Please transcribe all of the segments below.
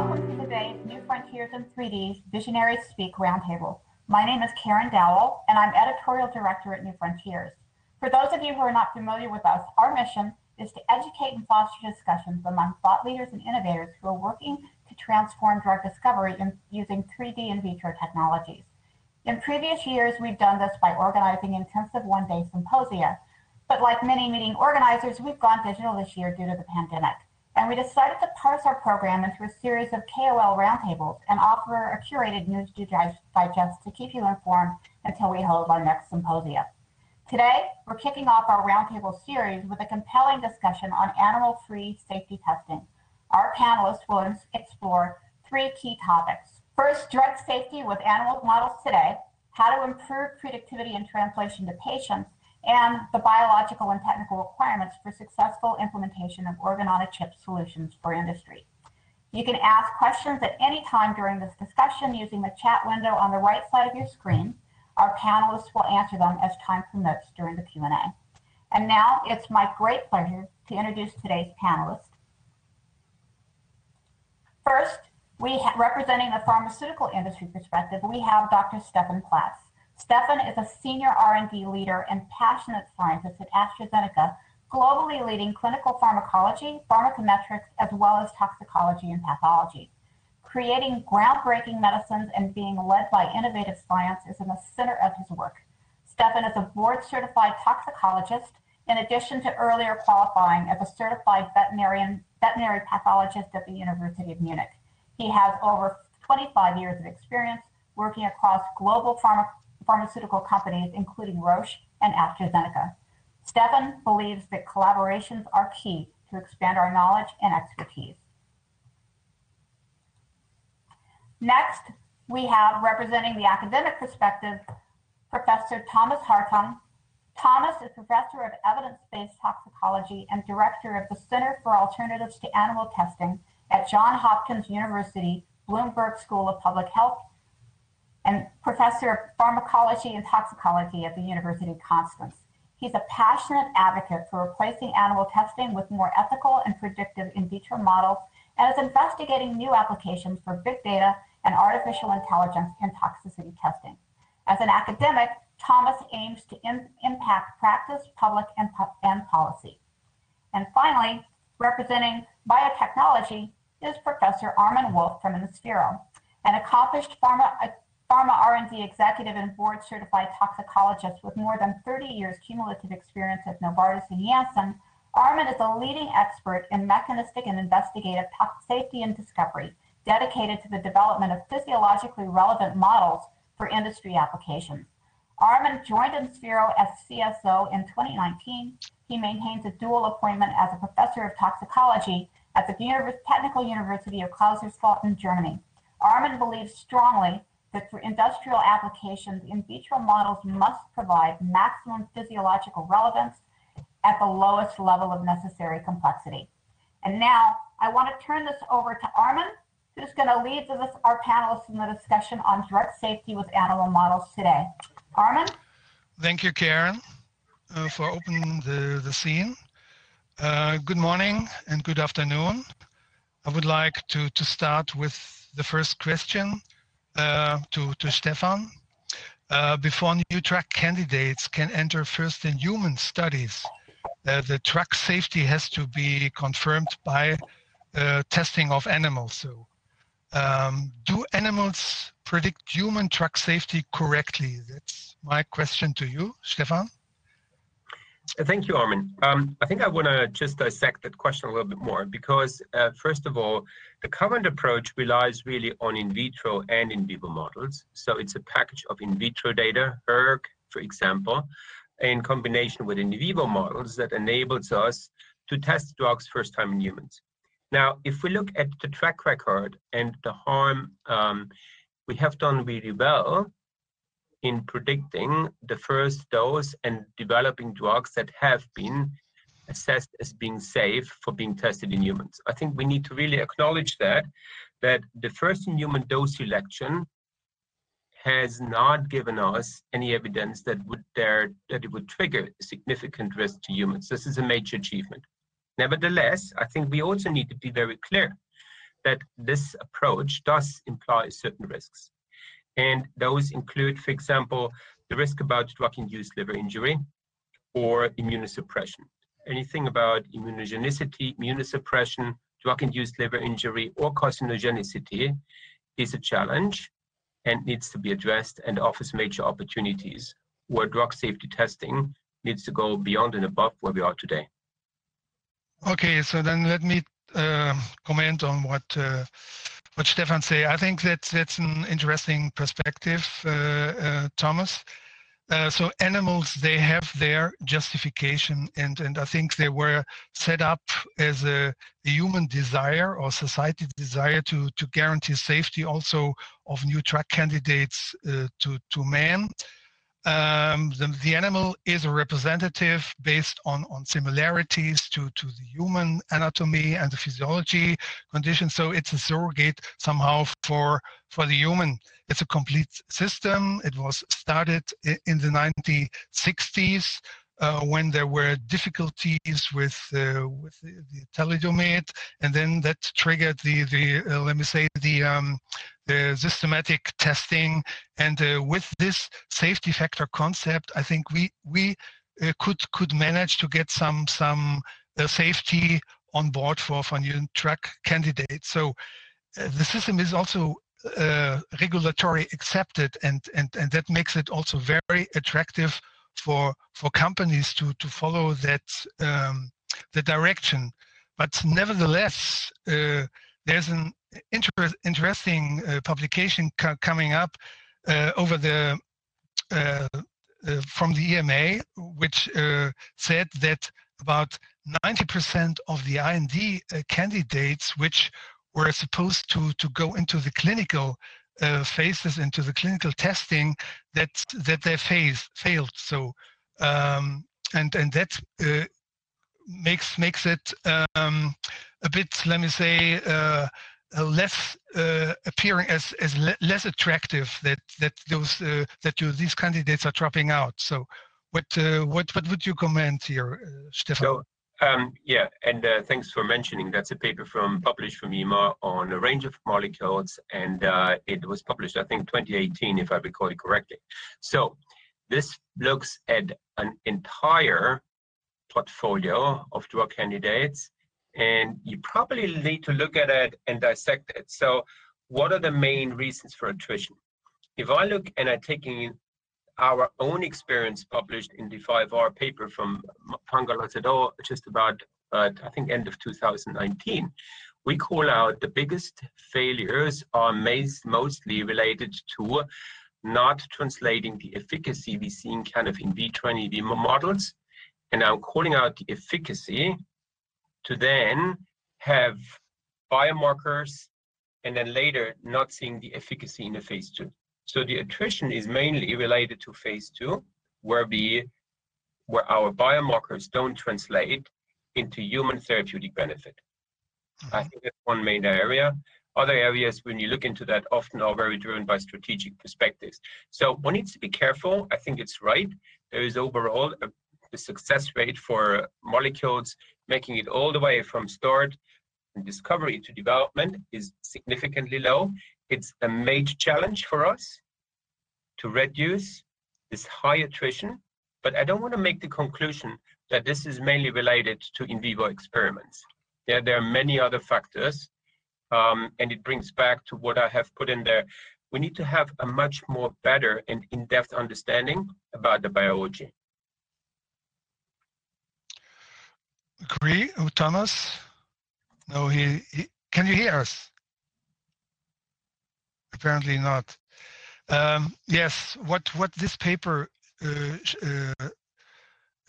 Welcome to today's New Frontiers in 3D's Visionaries Speak Roundtable. My name is Karen Dowell, and I'm Editorial Director at New Frontiers. For those of you who are not familiar with us, our mission is to educate and foster discussions among thought leaders and innovators who are working to transform drug discovery using 3D in vitro technologies. In previous years, we've done this by organizing intensive one-day symposia, but like many meeting organizers, we've gone digital this year due to the pandemic. And we decided to parse our program into a series of KOL roundtables and offer a curated news digest to keep you informed until we hold our next symposia. Today, we're kicking off our roundtable series with a compelling discussion on animal-free safety testing. Our panelists will explore three key topics. First, drug safety with animal models today, how to improve predictivity and translation to patients, and the biological and technical requirements for successful implementation of organ-on-a-chip solutions for industry. You can ask questions at any time during this discussion using the chat window on the right side of your screen. Our panelists will answer them as time permits during the Q&A. And now it's my great pleasure to introduce today's panelists. First, representing the pharmaceutical industry perspective, we have Dr. Stefan Platts. Stefan is a senior R&D leader and passionate scientist at AstraZeneca, globally leading clinical pharmacology, pharmacometrics, as well as toxicology and pathology. Creating groundbreaking medicines and being led by innovative science is in the center of his work. Stefan is a board-certified toxicologist, in addition to earlier qualifying as a certified veterinary pathologist at the University of Munich. He has over 25 years of experience working across global pharmaceutical companies, including Roche and AstraZeneca. Stefan believes that collaborations are key to expand our knowledge and expertise. Next, we have, representing the academic perspective, Professor Thomas Hartung. Thomas is Professor of Evidence-Based Toxicology and Director of the Center for Alternatives to Animal Testing at Johns Hopkins University Bloomberg School of Public Health, and Professor of Pharmacology and Toxicology at the University of Konstanz. He's a passionate advocate for replacing animal testing with more ethical and predictive in vitro models, and is investigating new applications for big data and artificial intelligence in toxicity testing. As an academic, Thomas aims to impact practice, public, and policy. And finally, representing biotechnology is Professor Armin Wolf from InSphero, an accomplished pharma R&D executive and board-certified toxicologist with more than 30 years cumulative experience at Novartis and Janssen. Armin is a leading expert in mechanistic and investigative safety and discovery, dedicated to the development of physiologically relevant models for industry applications. Armin joined InSphero as CSO in 2019. He maintains a dual appointment as a professor of toxicology at the Technical University of Clausthal in Germany. Armin believes strongly that for industrial applications, in vitro models must provide maximum physiological relevance at the lowest level of necessary complexity. And now I want to turn this over to Armin, who's going to lead our panelists in the discussion on drug safety with animal models today. Armin? Thank you, Karen, for opening the scene. Good morning and good afternoon. I would like to start with the first question. To Stefan. Before new drug candidates can enter first in human studies, the drug safety has to be confirmed by testing of animals. So, do animals predict human drug safety correctly? That's my question to you, Stefan. Thank you, Armin. I think I want to just dissect that question a little bit more because, first of all, the current approach relies really on in vitro and in vivo models. So it's a package of in vitro data, ERG, for example, in combination with in vivo models that enables us to test drugs first time in humans. Now, if we look at the track record and the harm, we have done really well in predicting the first dose and developing drugs that have been assessed as being safe for being tested in humans. I think we need to really acknowledge that the first in human dose selection has not given us any evidence that it would trigger significant risk to humans. This is a major achievement. Nevertheless, I think we also need to be very clear that this approach does imply certain risks. And those include, for example, the risk about drug-induced liver injury or immunosuppression. Anything about immunogenicity, immunosuppression, drug-induced liver injury, or carcinogenicity is a challenge and needs to be addressed and offers major opportunities where drug safety testing needs to go beyond and above where we are today. Okay, so then let me comment on what Stefan said. I think that's an interesting perspective, Thomas. So animals, they have their justification, and I think they were set up as a human desire or society desire to guarantee safety also of new drug candidates to man. The animal is a representative based on similarities to the human anatomy and the physiology conditions. So it's a surrogate somehow for the human. It's a complete system. It was started in the 1960s when there were difficulties with the thalidomide, and then that triggered the let me say the systematic testing, and with this safety factor concept, I think we could manage to get some safety on board for new drug candidates. So the system is also regulatory accepted, and that makes it also very attractive for companies to follow that the direction. But nevertheless, there's an interesting publication coming up over the from the EMA, which said that about 90% of the IND candidates which were supposed to go into the clinical phases, into the clinical testing, that they failed. So and that makes it a bit, let me say, less appearing as less attractive that these candidates are dropping out. So what would you comment here, Stefan? So, yeah, and thanks for mentioning. That's a paper published from EMA on a range of molecules, and it was published, I think, 2018, if I recall it correctly. So this looks at an entire portfolio of drug candidates, and you probably need to look at it and dissect it. So what are the main reasons for attrition? If I look and I take in our own experience published in the 5R paper from Pangalos et al., just about, I think, end of 2019, we call out the biggest failures are mostly related to not translating the efficacy we see in kind of in vitro and in vivo models. And I'm calling out the efficacy to then have biomarkers and then later not seeing the efficacy in the phase two. So the attrition is mainly related to phase two, where our biomarkers don't translate into human therapeutic benefit. Mm-hmm. I think that's one main area. Other areas, when you look into that, often are very driven by strategic perspectives. So one needs to be careful. I think it's right. There is overall the success rate for molecules, making it all the way from start and discovery to development, is significantly low. It's a major challenge for us to reduce this high attrition, but I don't want to make the conclusion that this is mainly related to in vivo experiments. Yeah, there are many other factors, and it brings back to what I have put in there. We need to have a much more better and in-depth understanding about the biology. Agree, Thomas? No, he can you hear us? Apparently not. Yes, what this paper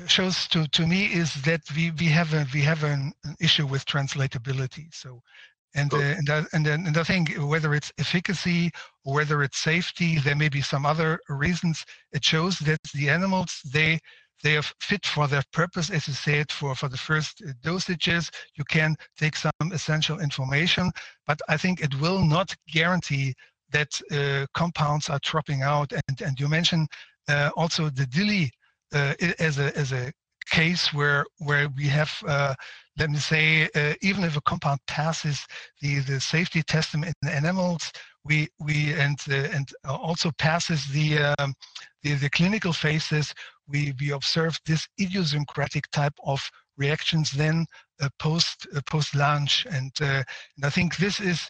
shows to me is that we have an issue with translatability. So, and I think whether it's efficacy or whether it's safety, there may be some other reasons. It shows that the animals they are fit for their purpose, as you said, for the first dosages. You can take some essential information, but I think it will not guarantee that compounds are dropping out, and you mentioned also the DILI as a case where we have, let me say, even if a compound passes the safety test in animals, and also passes the clinical phases, we observe this idiosyncratic type of reactions then post launch, and I think this is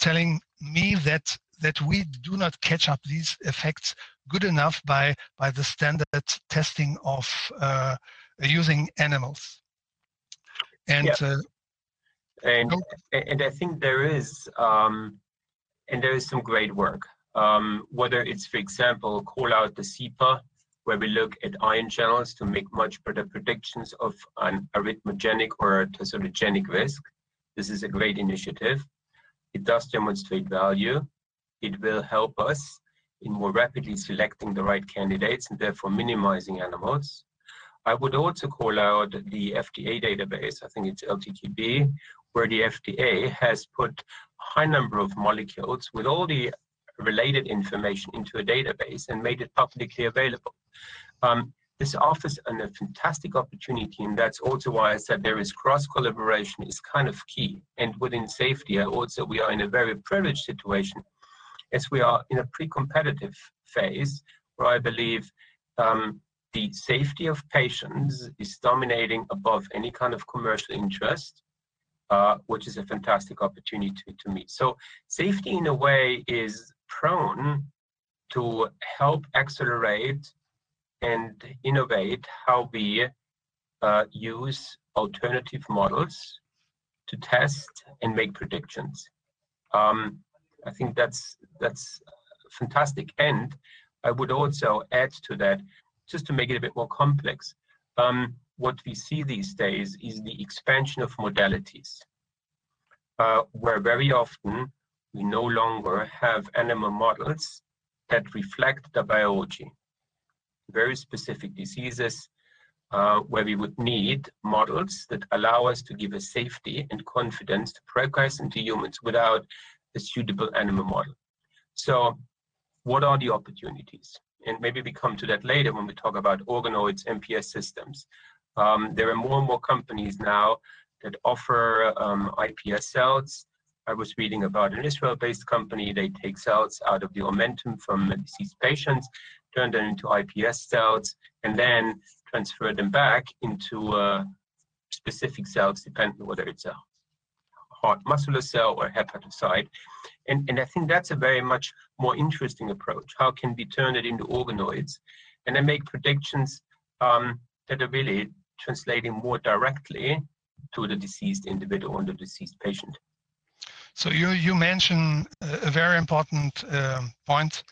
telling me that we do not catch up these effects good enough by the standard testing of using animals. And I think there is some great work. Whether it's, for example, call out the CEPA, where we look at ion channels to make much better predictions of an arrhythmogenic or teratogenic risk. This is a great initiative. It does demonstrate value. It will help us in more rapidly selecting the right candidates and therefore minimizing animals. I would also call out the FDA database, I think it's LTKB, where the FDA has put a high number of molecules with all the related information into a database and made it publicly available. This offers a fantastic opportunity, and that's also why I said there is cross-collaboration is kind of key. And within safety, we are in a very privileged situation, as we are in a pre-competitive phase, where I believe the safety of patients is dominating above any kind of commercial interest, which is a fantastic opportunity to meet. So safety, in a way, is prone to help accelerate and innovate how we use alternative models to test and make predictions. I think that's fantastic. And I would also add to that, just to make it a bit more complex, what we see these days is the expansion of modalities, where very often we no longer have animal models that reflect the biology. Very specific diseases where we would need models that allow us to give a safety and confidence to progress into humans without a suitable animal model. So what are the opportunities? And maybe we come to that later when we talk about organoids, MPS systems. There are more and more companies now that offer IPS cells. I was reading about an Israel-based company. They take cells out of the omentum from deceased patients, turn them into IPS cells, and then transfer them back into specific cells, depending whether it's a heart muscular cell or hepatocyte. And I think that's a very much more interesting approach. How can we turn it into organoids and then make predictions that are really translating more directly to the deceased individual and the deceased patient? So you mentioned a very important point.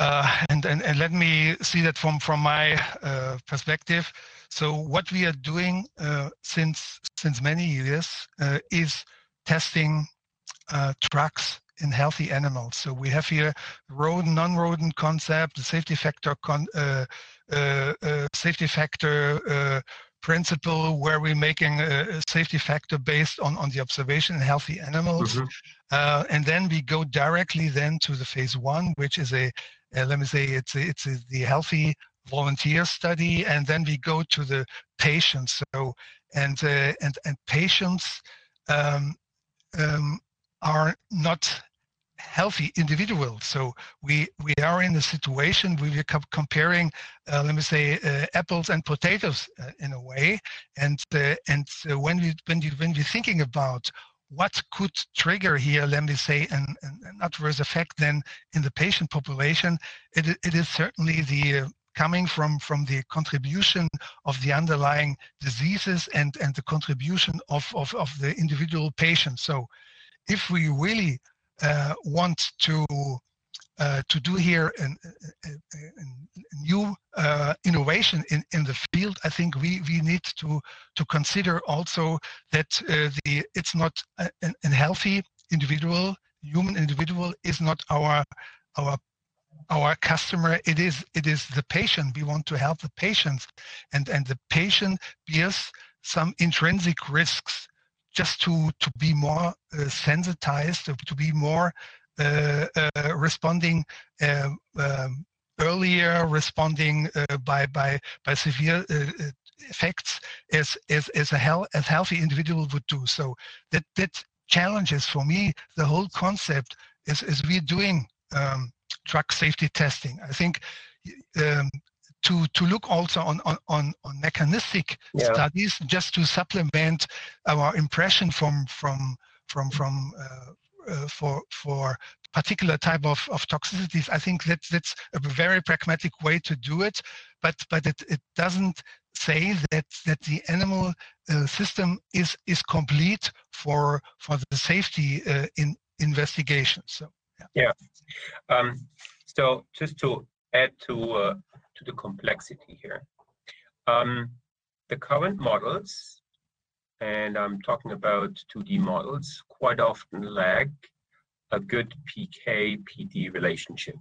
And let me see that from my perspective. So what we are doing since many years is testing drugs in healthy animals. So we have here rodent, non-rodent concept, the safety factor principle, where we're making a safety factor based on the observation in healthy animals. Mm-hmm. And then we go directly then to the phase one, which is a the healthy volunteer study, and then we go to the patients. So and patients are not healthy individuals. So we are in a situation we are comparing, apples and potatoes in a way. And when we're thinking about what could trigger here, an adverse effect then in the patient population, it is certainly the coming from the contribution of the underlying diseases and the contribution of the individual patient. So if we really want to do here a new innovation in the field, I think we need to consider also that it's not a healthy individual, human individual is not our customer. It is the patient. We want to help the patients, and the patient bears some intrinsic risks. Just to be more sensitized, to be more responding earlier responding by severe effects as a healthy individual would do. So that challenges for me the whole concept is we doing drug safety testing. I think to look also on mechanistic studies just to supplement our impression for particular type of toxicities. I think that's a very pragmatic way to do it, but it doesn't say that the animal system is complete for the safety in investigation. So so just to add to the complexity here, the current models, and I'm talking about 2D models, quite often lack a good PK/PD relationship.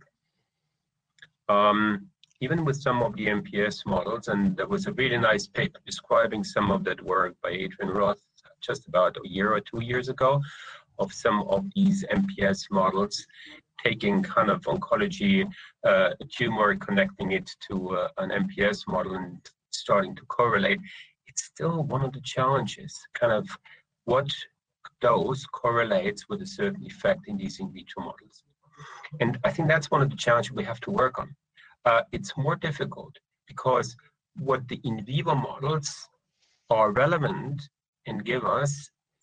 Even with some of the MPS models, and there was a really nice paper describing some of that work by Adrian Roth just about a year or 2 years ago, of some of these MPS models, taking kind of oncology tumor, connecting it to an MPS model and starting to correlate. It's still one of the challenges, kind of what dose correlates with a certain effect in these in vitro models. And I think that's one of the challenges we have to work on. It's more difficult because what the in vivo models are relevant and give us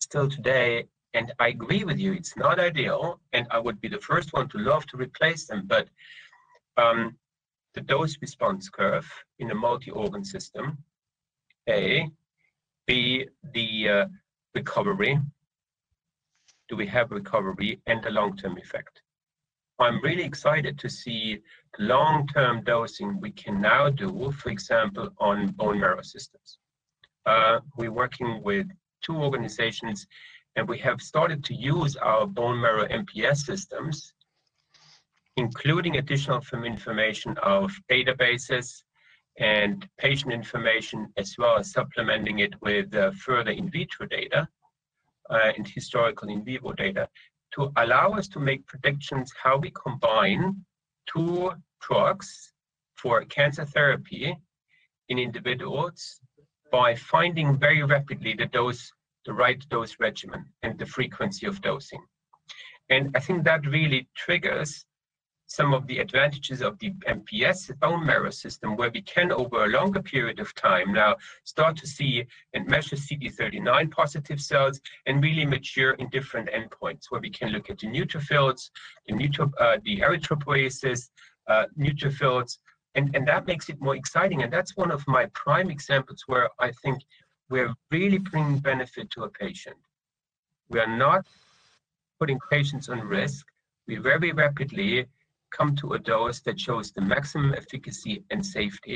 still today, and I agree with you, it's not ideal, and I would be the first one to love to replace them, but the dose response curve in a multi-organ system, A, B, the recovery, do we have recovery, and the long-term effect. I'm really excited to see the long-term dosing we can now do, for example, on bone marrow systems. We're working with two organizations, and we have started to use our bone marrow MPS systems, including additional information of databases and patient information, as well as supplementing it with further in vitro data and historical in vivo data, to allow us to make predictions how we combine two drugs for cancer therapy in individuals by finding very rapidly the dose, the right dose regimen, and the frequency of dosing. And I think that really triggers some of the advantages of the MPS bone marrow system, where we can, over a longer period of time now, start to see and measure CD39 positive cells and really mature in different endpoints, where we can look at the neutrophils, the erythropoiesis, neutrophils, and that makes it more exciting. And that's one of my prime examples where I think we're really bringing benefit to a patient. We are not putting patients on risk. We very rapidly come to a dose that shows the maximum efficacy and safety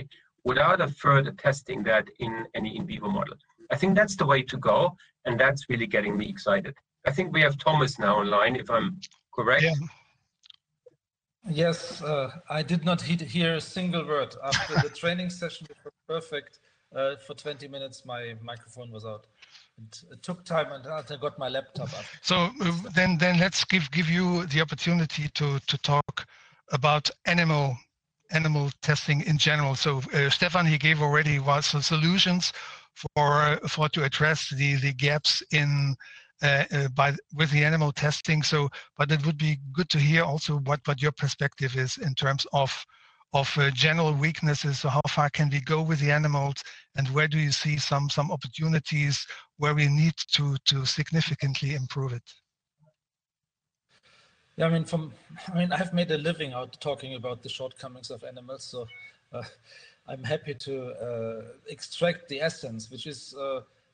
without a further testing that in any in vivo model. I think that's the way to go, and that's really getting me excited. I think we have Thomas now online, if I'm correct. Yeah. Yes, I did not hear a single word. After the training session, it was perfect. For 20 minutes, my microphone was out. It took time, and I got my laptop up. So then let's give you the opportunity to talk about animal testing in general. So Stefan, he gave already some solutions for to address the gaps in with the animal testing. So, but it would be good to hear also what your perspective is in terms of general weaknesses. So how far can we go with the animals, and where do you see some opportunities where we need to significantly improve it? Yeah, I mean, I've made a living out talking about the shortcomings of animals, so I'm happy to extract the essence, which is,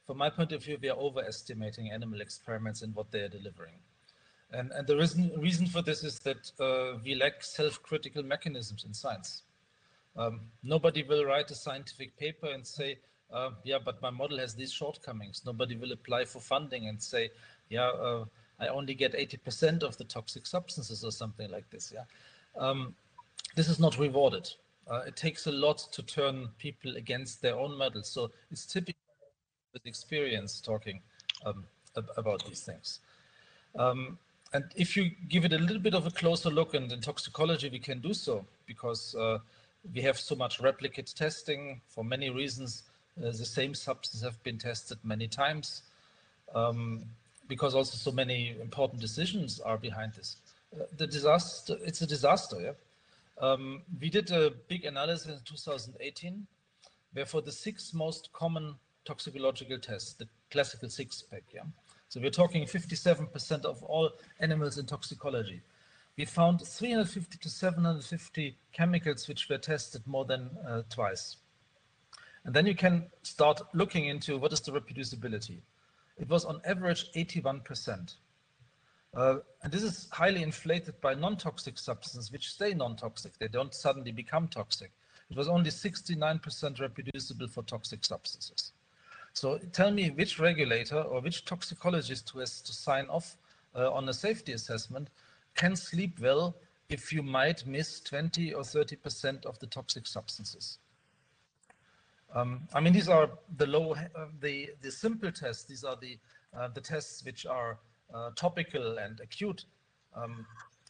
from my point of view, we are overestimating animal experiments and what they are delivering. And the reason for this is that we lack self-critical mechanisms in science. Nobody will write a scientific paper and say, yeah, but my model has these shortcomings. Nobody will apply for funding and say, yeah, I only get 80% of the toxic substances or something like this. Yeah, this is not rewarded. It takes a lot to turn people against their own models. So it's typically with experience talking about these things. And if you give it a little bit of a closer look, and in toxicology we can do so, because we have so much replicate testing for many reasons. The same substance have been tested many times, because also so many important decisions are behind this. The disaster, it's a disaster. Yeah? We did a big analysis in 2018, where for the 6 most common toxicological tests, the classical 6-pack, yeah? So we're talking 57% of all animals in toxicology. We found 350 to 750 chemicals which were tested more than twice. And then you can start looking into what is the reproducibility. It was on average 81%. And this is highly inflated by non-toxic substances which stay non-toxic. They don't suddenly become toxic. It was only 69% reproducible for toxic substances. So tell me which regulator or which toxicologist who has to sign off on a safety assessment can sleep well if you might miss 20 or 30% of the toxic substances. I mean, these are the low, the simple tests. These are the tests which are topical and acute,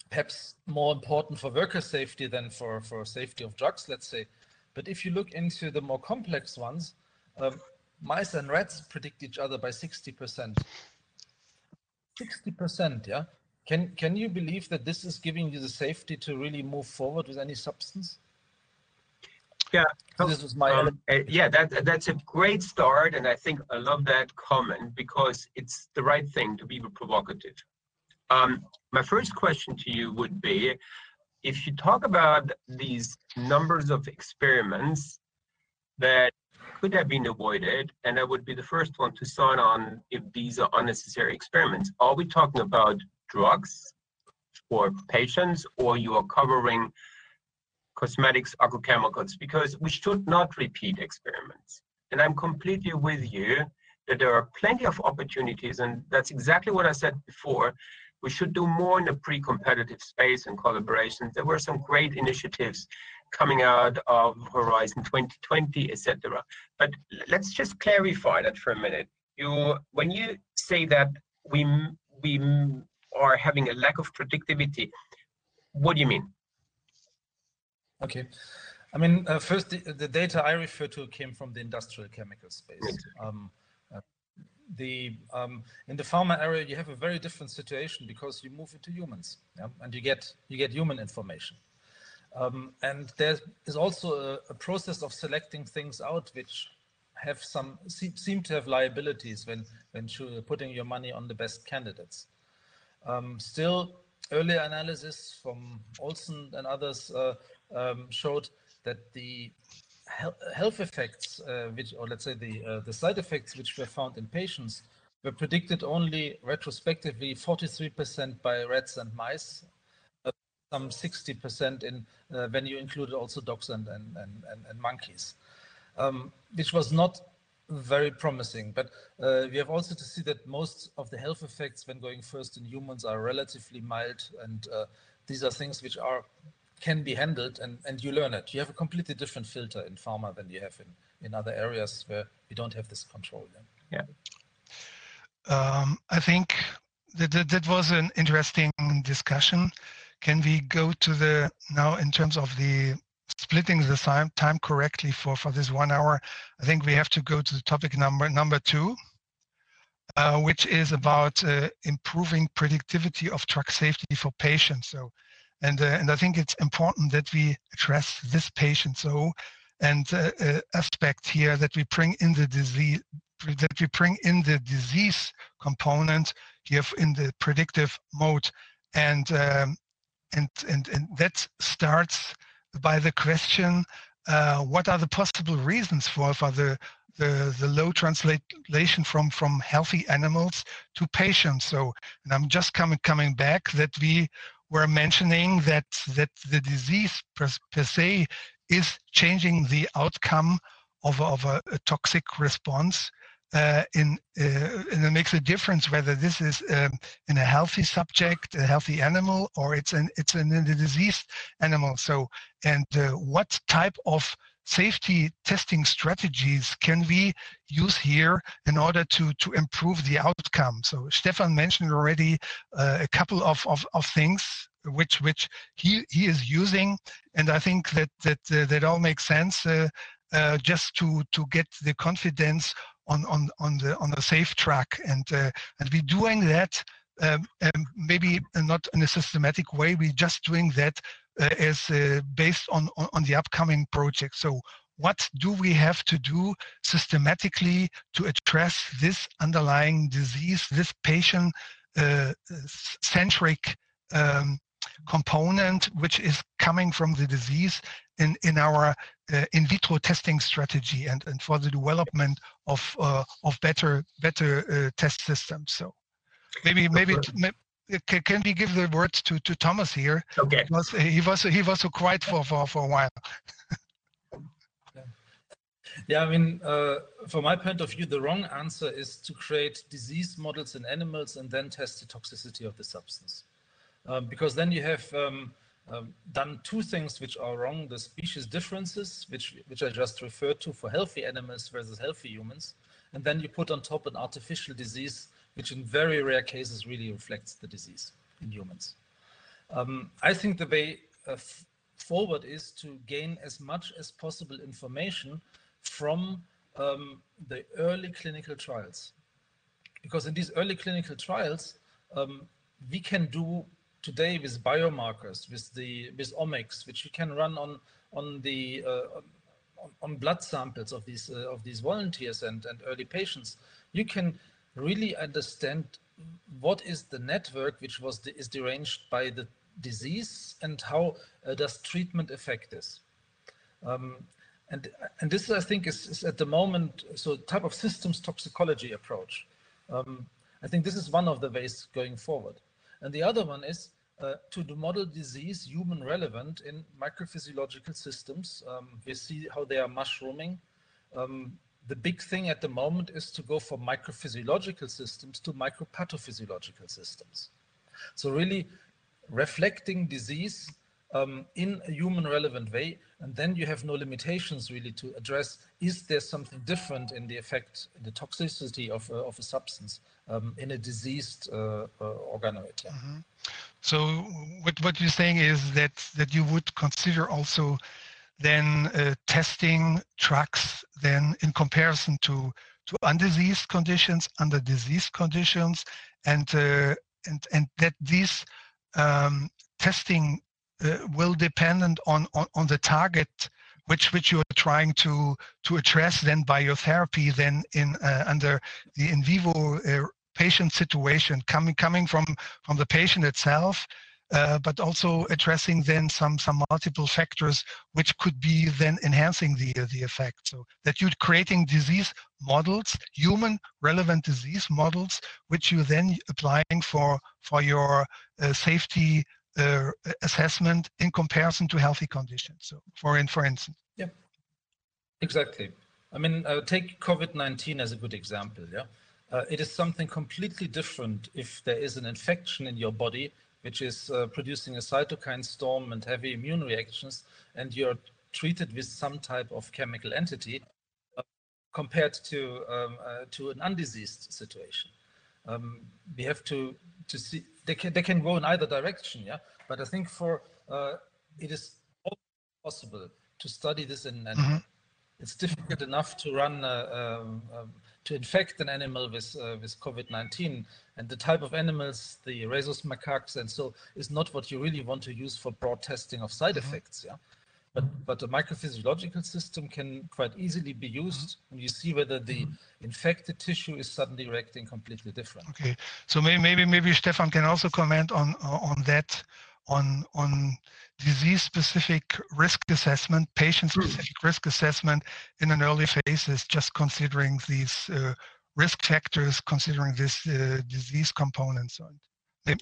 perhaps more important for worker safety than for safety of drugs, let's say. But if you look into the more complex ones, mice and rats predict each other by 60%. 60%, yeah? Can you believe that this is giving you the safety to really move forward with any substance? Yeah, so this was my yeah, that's a great start, and I think I love that comment because it's the right thing to be provocative. My first question to you would be, if you talk about these numbers of experiments that could have been avoided, and I would be the first one to sign on if these are unnecessary experiments, are we talking about drugs or patients, or you are covering cosmetics, agrochemicals, because we should not repeat experiments. And I'm completely with you that there are plenty of opportunities, and that's exactly what I said before. We should do more in the pre-competitive space and collaborations. There were some great initiatives coming out of Horizon 2020, etc. But let's just clarify that for a minute. When you say that we are having a lack of productivity, what do you mean? Okay, I mean, first, the data I refer to came from the industrial chemical space. In the pharma area, you have a very different situation because you move into humans, yeah? And you get human information. And there is also a process of selecting things out which have some seem to have liabilities when putting your money on the best candidates. Still, earlier analysis from Olsen and others showed that the health effects, the side effects which were found in patients were predicted only retrospectively 43% by rats and mice, some 60% in when you included also dogs and monkeys, which was not very promising. But we have also to see that most of the health effects when going first in humans are relatively mild, and these are things which can be handled, and you learn it. You have a completely different filter in pharma than you have in other areas where you don't have this control. Yeah. I think that was an interesting discussion. Can we go to the, now in terms of the splitting the time correctly for this 1 hour, I think we have to go to the topic number 2, which is about improving predictivity of drug safety for patients. So, and I think it's important that we address this patient aspect here, that we bring in the disease component here in the predictive mode, and that starts by the question, what are the possible reasons for the low translation from healthy animals to patients? So, and I'm just coming back that we were mentioning that the disease per se is changing the outcome of a toxic response, and it makes a difference whether this is in a healthy subject, a healthy animal, or it's in a diseased animal. So, and what type of safety testing strategies can we use here in order to improve the outcome? So Stefan mentioned already a couple of things which he is using, and I think that all makes sense. Just to get the confidence on the safe track, and we're doing that maybe not in a systematic way. We're just doing that as based on the upcoming project. So what do we have to do systematically to address this underlying disease, this patient-centric component which is coming from the disease in our in vitro testing strategy and for the development of better test systems. So maybe can we give the words to Thomas here? Okay. He was so quiet for a while. Yeah, I mean, from my point of view, the wrong answer is to create disease models in animals and then test the toxicity of the substance. Because then you have done two things which are wrong: the species differences, which I just referred to for healthy animals versus healthy humans, and then you put on top an artificial disease, which in very rare cases really reflects the disease in humans. I think the way forward is to gain as much as possible information from the early clinical trials, because in these early clinical trials, we can do today with biomarkers, with omics, which you can run on blood samples of these volunteers and early patients. You can really understand what is the network which is deranged by the disease and how does treatment affect this. And this, I think, is at the moment, so type of systems toxicology approach. I think this is one of the ways going forward. And the other one is to model disease human relevant in microphysiological systems. We see how they are mushrooming. The big thing at the moment is to go from microphysiological systems to micropathophysiological systems. So really reflecting disease in a human relevant way, and then you have no limitations really to address, is there something different in the effect, the toxicity of a substance in a diseased organoid. Yeah. Mm-hmm. So what you're saying is that you would consider also then testing drugs then in comparison to undiseased conditions, under diseased conditions, and that these testing will depend on the target which you are trying to address then by your therapy then in under the in vivo patient situation, coming from the patient itself, but also addressing then some multiple factors which could be then enhancing the effect. So that you're creating disease models, human relevant disease models, which you then applying for your safety assessment in comparison to healthy conditions. So for instance. Yeah, exactly. I mean, take COVID-19 as a good example. Yeah, it is something completely different if there is an infection in your body, which is producing a cytokine storm and heavy immune reactions, and you're treated with some type of chemical entity compared to an undiseased situation. We have to see, they can go in either direction, yeah. But I think it is possible to study this in an animal. Mm-hmm. It's difficult enough to run to infect an animal with COVID-19, and the type of animals, the rhesus macaques, and so is not what you really want to use for broad testing of side mm-hmm. effects, yeah. But a microphysiological system can quite easily be used, mm-hmm. and you see whether the mm-hmm. infected tissue is suddenly reacting completely different. Okay, so maybe Stefan can also comment on that, on disease-specific risk assessment, patient-specific mm-hmm. risk assessment in an early phase, is just considering these risk factors, considering this disease components.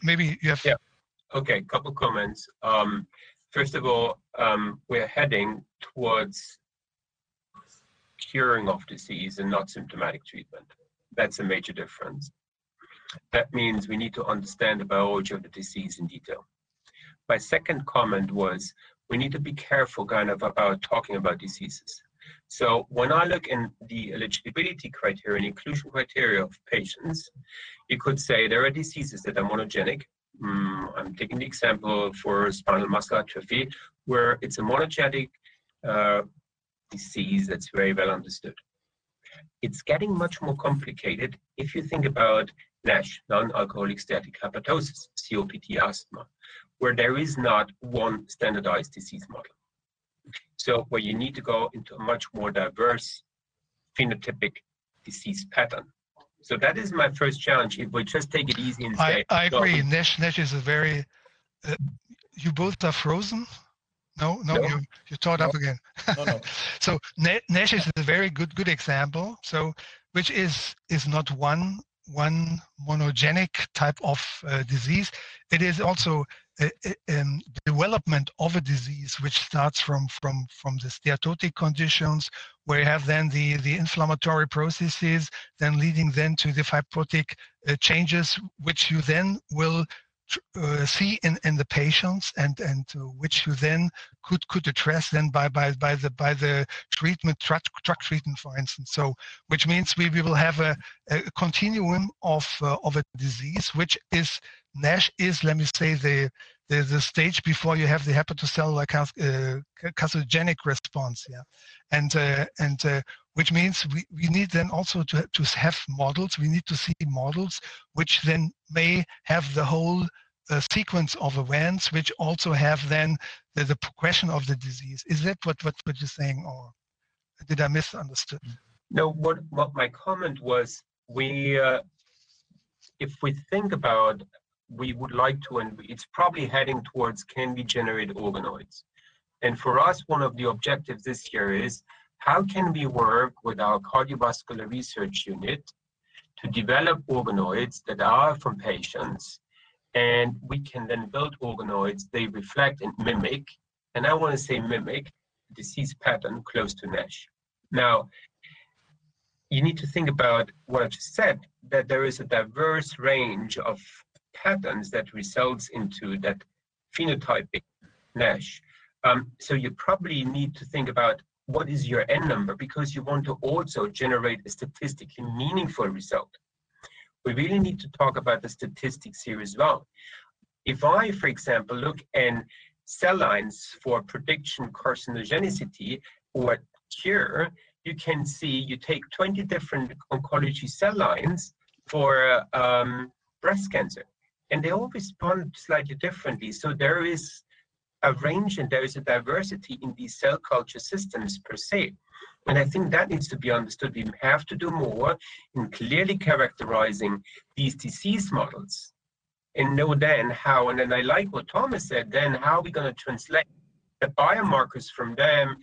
Maybe you have. Yeah. Okay, couple comments. First of all, we're heading towards curing of disease and not symptomatic treatment. That's a major difference. That means we need to understand the biology of the disease in detail. My second comment was, we need to be careful kind of about talking about diseases. So when I look in the eligibility criteria and inclusion criteria of patients, you could say there are diseases that are monogenic, I'm taking the example for spinal muscular atrophy, where it's a monogenic disease that's very well understood. It's getting much more complicated if you think about NASH, non-alcoholic static hepatitis, COPD, asthma, where there is not one standardized disease model. So where you need to go into a much more diverse phenotypic disease pattern. So that is my first challenge. If we just take it easy and say, I agree. No. NASH is a very. You both are frozen. No, you thought up again. No. So NASH is a very good example. So which is not one monogenic type of disease. It is also a development of a disease which starts from the steatotic conditions, where you have then the inflammatory processes, then leading then to the fibrotic changes, which you then will see in the patients, and which you then could address then by the treatment, drug treatment, for instance. So which means we will have a continuum of a disease, which is NASH is, let me say, the stage before you have the hepatocellular carcinogenic response, and which means we need then also to have models. We need to see models which then may have the whole sequence of events, which also have then the progression of the disease. Is that what you're saying, or did I misunderstand? No, what my comment was, we if we think about, we would like to, and it's probably heading towards, can we generate organoids? And for us, one of the objectives this year is, how can we work with our cardiovascular research unit to develop organoids that are from patients, and we can then build organoids, they reflect and mimic, and I want to say mimic, disease pattern close to NASH. Now, you need to think about what I've said, that there is a diverse range of patterns that results into that phenotypic NASH. So you probably need to think about what is your N number, because you want to also generate a statistically meaningful result. We really need to talk about the statistics here as well. If I, for example, look at cell lines for prediction carcinogenicity or cure, you can see you take 20 different oncology cell lines for breast cancer, and they all respond slightly differently. So there is a range and there is a diversity in these cell culture systems per se. And I think that needs to be understood. We have to do more in clearly characterizing these disease models and know then how, and then I like what Thomas said, then how are we going to translate the biomarkers from them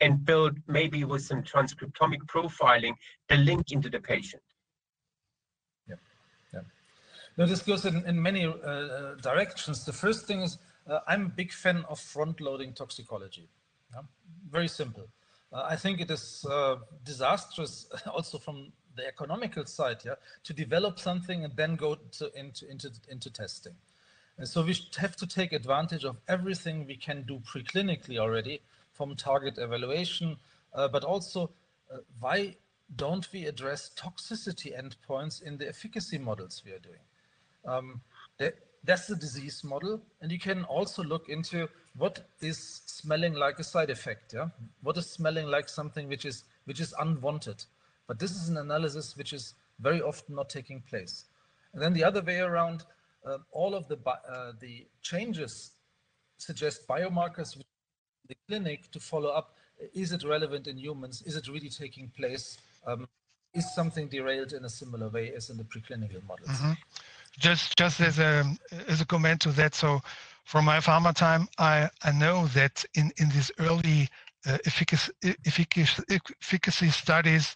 and build, maybe with some transcriptomic profiling, the link into the patient. No, this goes in many directions. The first thing is, I'm a big fan of front-loading toxicology. Yeah? Very simple. I think it is disastrous also from the economical side, yeah, to develop something and then go into testing. And so we have to take advantage of everything we can do preclinically already, from target evaluation, but also why don't we address toxicity endpoints in the efficacy models we are doing? That's the disease model, and you can also look into what is smelling like a side effect. Yeah, what is smelling like something which is unwanted? But this is an analysis which is very often not taking place. And then the other way around, all of the changes suggest biomarkers in the clinic to follow up. Is it relevant in humans? Is it really taking place? Is something derailed in a similar way as in the preclinical models? Mm-hmm. Just as a comment to that, so from my pharma time, I know that in these early efficacy studies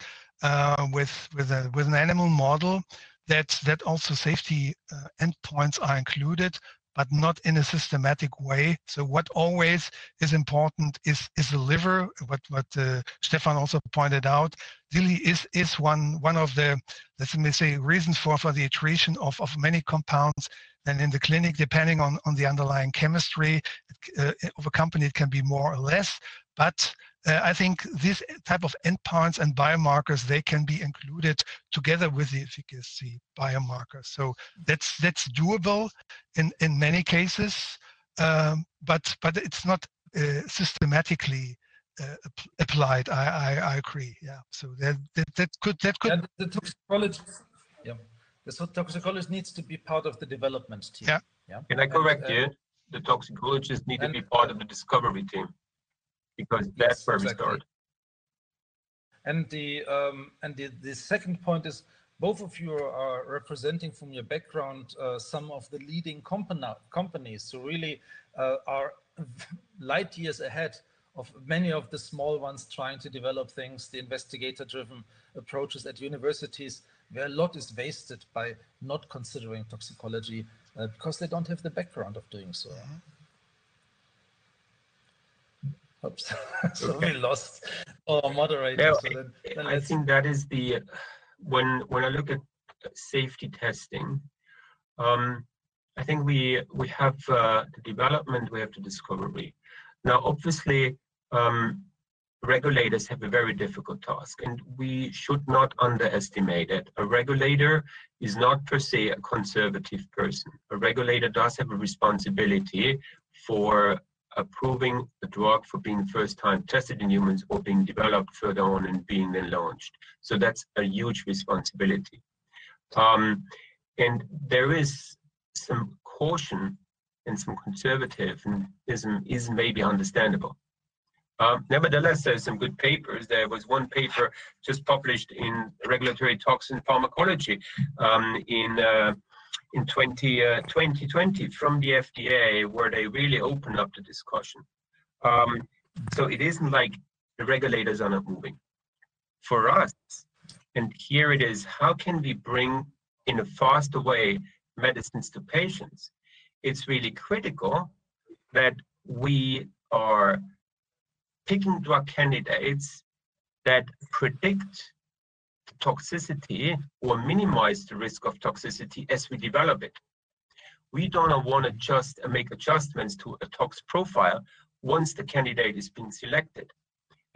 with an animal model, that also safety endpoints are included, but not in a systematic way. So what always is important is the liver. What Stefan also pointed out, DILI is one of the, let's say, reasons for the attrition of many compounds. And in the clinic, depending on the underlying chemistry of a company, it can be more or less. But I think this type of endpoints and biomarkers, they can be included together with the efficacy biomarkers. So that's doable in many cases, but it's not systematically applied. I agree. Yeah. So that could. And the toxicologist. Yeah. So toxicologist needs to be part of the development team. Yeah. Yeah. Can I correct you? The toxicologists need to be part of the discovery team, because that's where we start. And the second point is, both of you are representing from your background some of the leading companies who really are light years ahead of many of the small ones trying to develop things, the investigator-driven approaches at universities, where a lot is wasted by not considering toxicology because they don't have the background of doing so. Mm-hmm. Oops. So okay. We lost our moderator. No, so then I think that is the, when I look at safety testing, I think we have the development, we have the discovery. Now, obviously, regulators have a very difficult task, and we should not underestimate it. A regulator is not per se a conservative person. A regulator does have a responsibility for approving the drug for being first time tested in humans or being developed further on and being then launched. So that's a huge responsibility. And there is some caution and some conservatism is maybe understandable. Nevertheless, there's some good papers. There was one paper just published in Regulatory Toxin Pharmacology in 2020 from the FDA, where they really opened up the discussion. So it isn't like the regulators are not moving. For us, and here it is, how can we bring in a faster way medicines to patients? It's really critical that we are picking drug candidates that predict toxicity or minimize the risk of toxicity as we develop it. We don't want to just make adjustments to a tox profile once the candidate is being selected.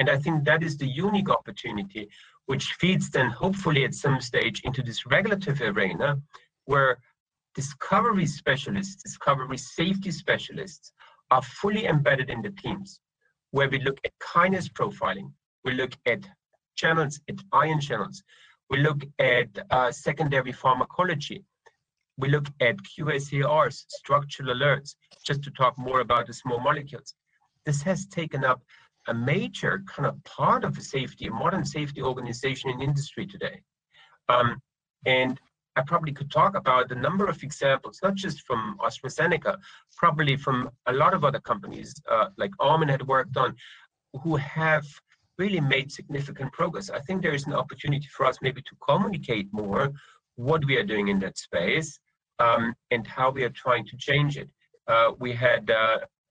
And I think that is the unique opportunity, which feeds then hopefully at some stage into this regulatory arena where discovery specialists, discovery safety specialists are fully embedded in the teams, where we look at kinase profiling, we look at channels, at ion channels, we look at secondary pharmacology, we look at QSARs, structural alerts, just to talk more about the small molecules. This has taken up a major kind of part of the safety, modern safety organization in industry today. And I probably could talk about the number of examples, not just from AstraZeneca, probably from a lot of other companies like Armin had worked on, who have really made significant progress. I think there is an opportunity for us maybe to communicate more what we are doing in that space and how we are trying to change it. We had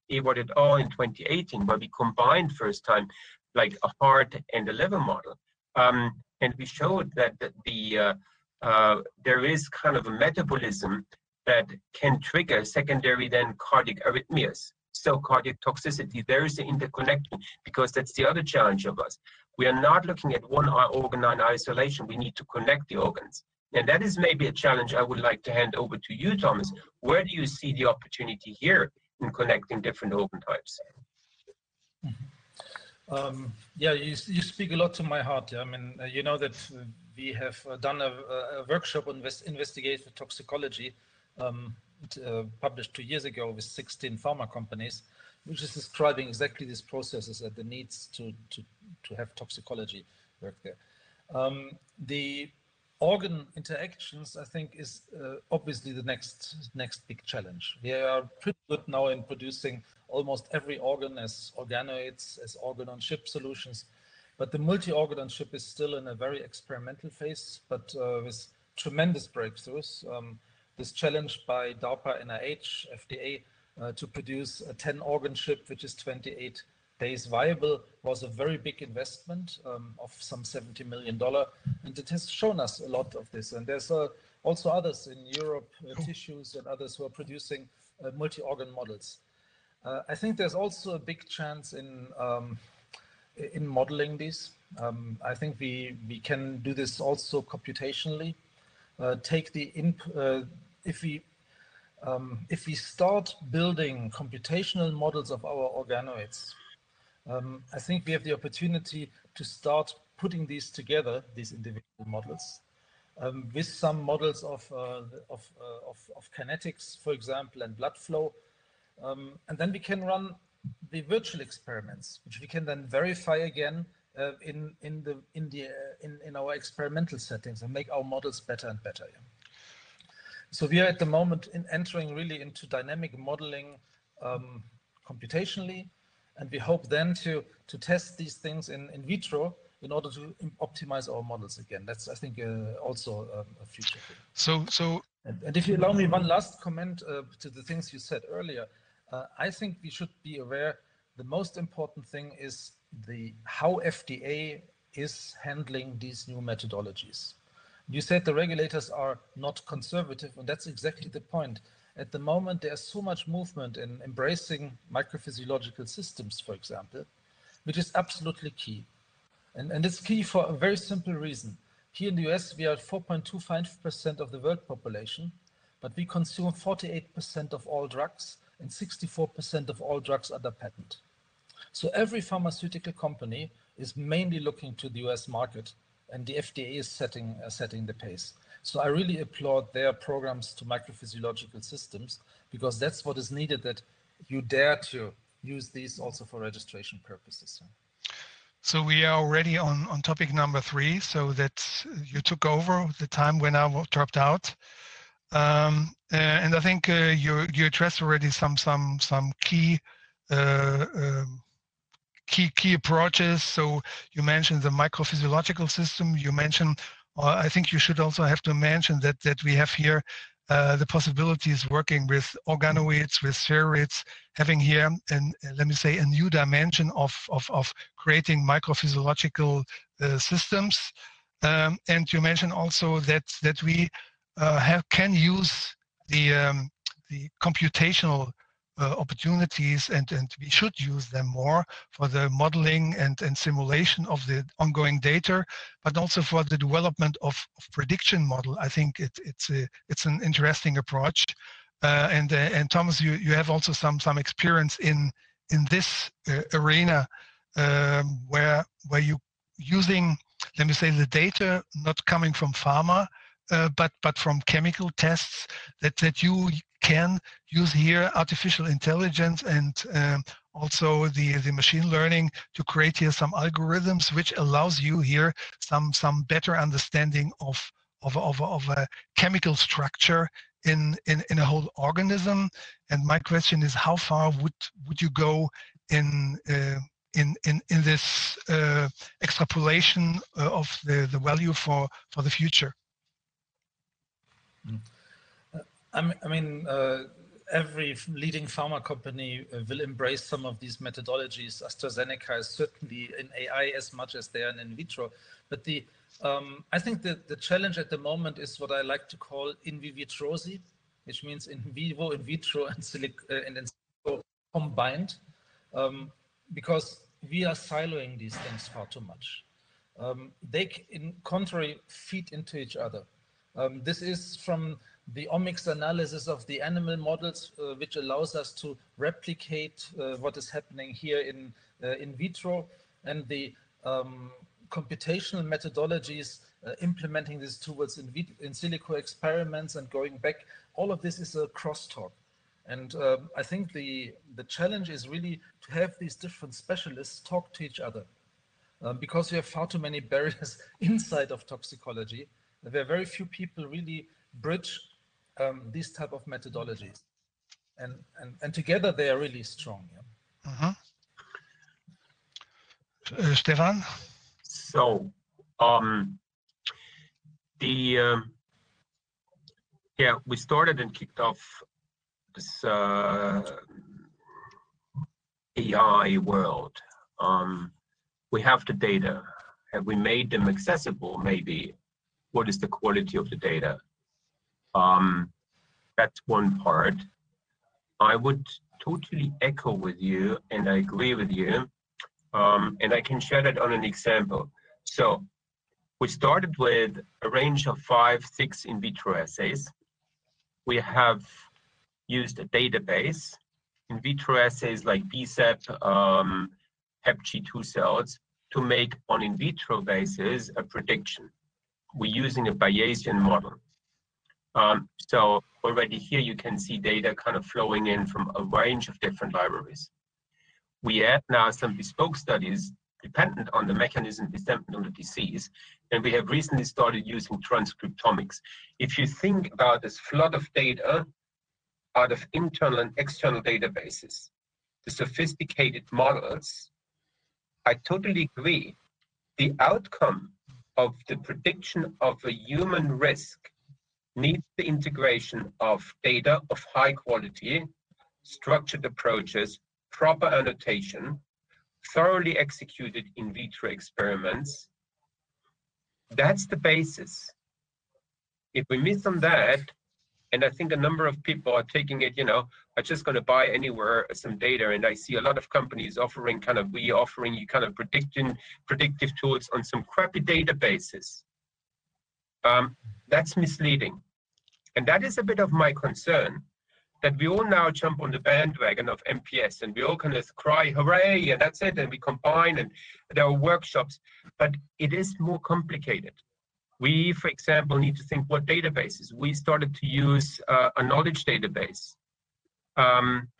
Ewart et al. In 2018, where we combined first time like a heart and a liver model. And we showed that there is kind of a metabolism that can trigger secondary then cardiac arrhythmias. So cardiac toxicity, there is an interconnection, because that's the other challenge of us. We are not looking at one organ in isolation. We need to connect the organs. And that is maybe a challenge I would like to hand over to you, Thomas. Where do you see the opportunity here in connecting different organ types? Yeah, you speak a lot to my heart. Yeah? I mean, you know that we have done a workshop on investigative toxicology published 2 years ago with 16 pharma companies, which is describing exactly these processes and the needs to have toxicology work there. The organ interactions, I think, is obviously the next big challenge. We are pretty good now in producing almost every organ as organoids, as organ-on-chip solutions, but the multi-organ-on-chip is still in a very experimental phase, but with tremendous breakthroughs. This challenge by DARPA, NIH, FDA to produce a 10-organ chip, which is 28 days viable was a very big investment of some $70 million. And it has shown us a lot of this. And there's also others in Europe, tissues and others who are producing multi-organ models. I think there's also a big chance in modeling these. I think we can do this also computationally. Take the if we start building computational models of our organoids, I think we have the opportunity to start putting these together, these individual models, with some models of kinetics, for example, and blood flow. And then we can run the virtual experiments, which we can then verify again in our experimental settings and make our models better and better. Yeah. So we are at the moment entering really into dynamic modeling computationally, and we hope then to test these things in vitro in order to optimize our models again. That's, I think, also a future thing. And if you allow me one last comment to the things you said earlier, I think we should be aware the most important thing is how FDA is handling these new methodologies. You said the regulators are not conservative, and that's exactly the point. At the moment, there's so much movement in embracing microphysiological systems, for example, which is absolutely key. And it's key for a very simple reason. Here in the US, we are 4.25% of the world population, but we consume 48% of all drugs, and 64% of all drugs under patent. So every pharmaceutical company is mainly looking to the US market, and the FDA is setting the pace. So I really applaud their programs to microphysiological systems, because that's what is needed, that you dare to use these also for registration purposes. So we are already on topic number 3, so that you took over the time when I dropped out. And I think you addressed already some key approaches. So you mentioned the microphysiological system. You mentioned, I think you should also have to mention that we have here the possibilities working with organoids, with spheroids, having here, and let me say, a new dimension of creating microphysiological systems. And you mentioned also that we can use the computational opportunities, and we should use them more for the modeling and simulation of the ongoing data, but also for the development of prediction model. I think it's an interesting approach. And Thomas, you have also some experience in this arena where you using, let me say, the data not coming from pharma, but from chemical tests that you can use here artificial intelligence and also the machine learning to create here some algorithms which allows you here some better understanding of a chemical structure in a whole organism. And my question is, how far would you go in this extrapolation of the value for the future? I mean, every leading pharma company will embrace some of these methodologies. AstraZeneca is certainly in AI as much as they are in vitro. But I think the challenge at the moment is what I like to call in vivitrosi, which means in vivo, in vitro, and in silico combined, because we are siloing these things far too much. They, in contrary, feed into each other. This is from the omics analysis of the animal models, which allows us to replicate what is happening here in vitro, and the computational methodologies implementing this towards in silico experiments and going back. All of this is a crosstalk. And I think the challenge is really to have these different specialists talk to each other, because we have far too many barriers inside of toxicology. There are very few people really bridge these type of methodologies, and together they are really strong. Yeah? Stefan? So we started and kicked off this AI world We have the data. Have we made them accessible? Maybe. What is the quality of the data? That's one part. I would totally echo with you, and I agree with you, and I can share that on an example. So we started with a range of 5, 6 in vitro assays. We have used a database, in vitro assays like BSEP, HepG2 cells, to make on in vitro basis a prediction. We're using a Bayesian model. So already here you can see data kind of flowing in from a range of different libraries. We add now some bespoke studies dependent on the mechanism, dependent on the disease, and we have recently started using transcriptomics. If you think about this flood of data out of internal and external databases, the sophisticated models, I totally agree. The outcome of the prediction of a human risk needs the integration of data of high quality, structured approaches, proper annotation, thoroughly executed in vitro experiments. That's the basis. If we miss on that, and I think a number of people are taking it, you know, I'm just going to buy anywhere some data, and I see a lot of companies offering kind of, predictive tools on some crappy databases. That's misleading. And that is a bit of my concern, that we all now jump on the bandwagon of MPS and we all kind of cry, hooray, and that's it, and we combine, and there are workshops, but it is more complicated. We, for example, need to think what databases. We started to use a knowledge database,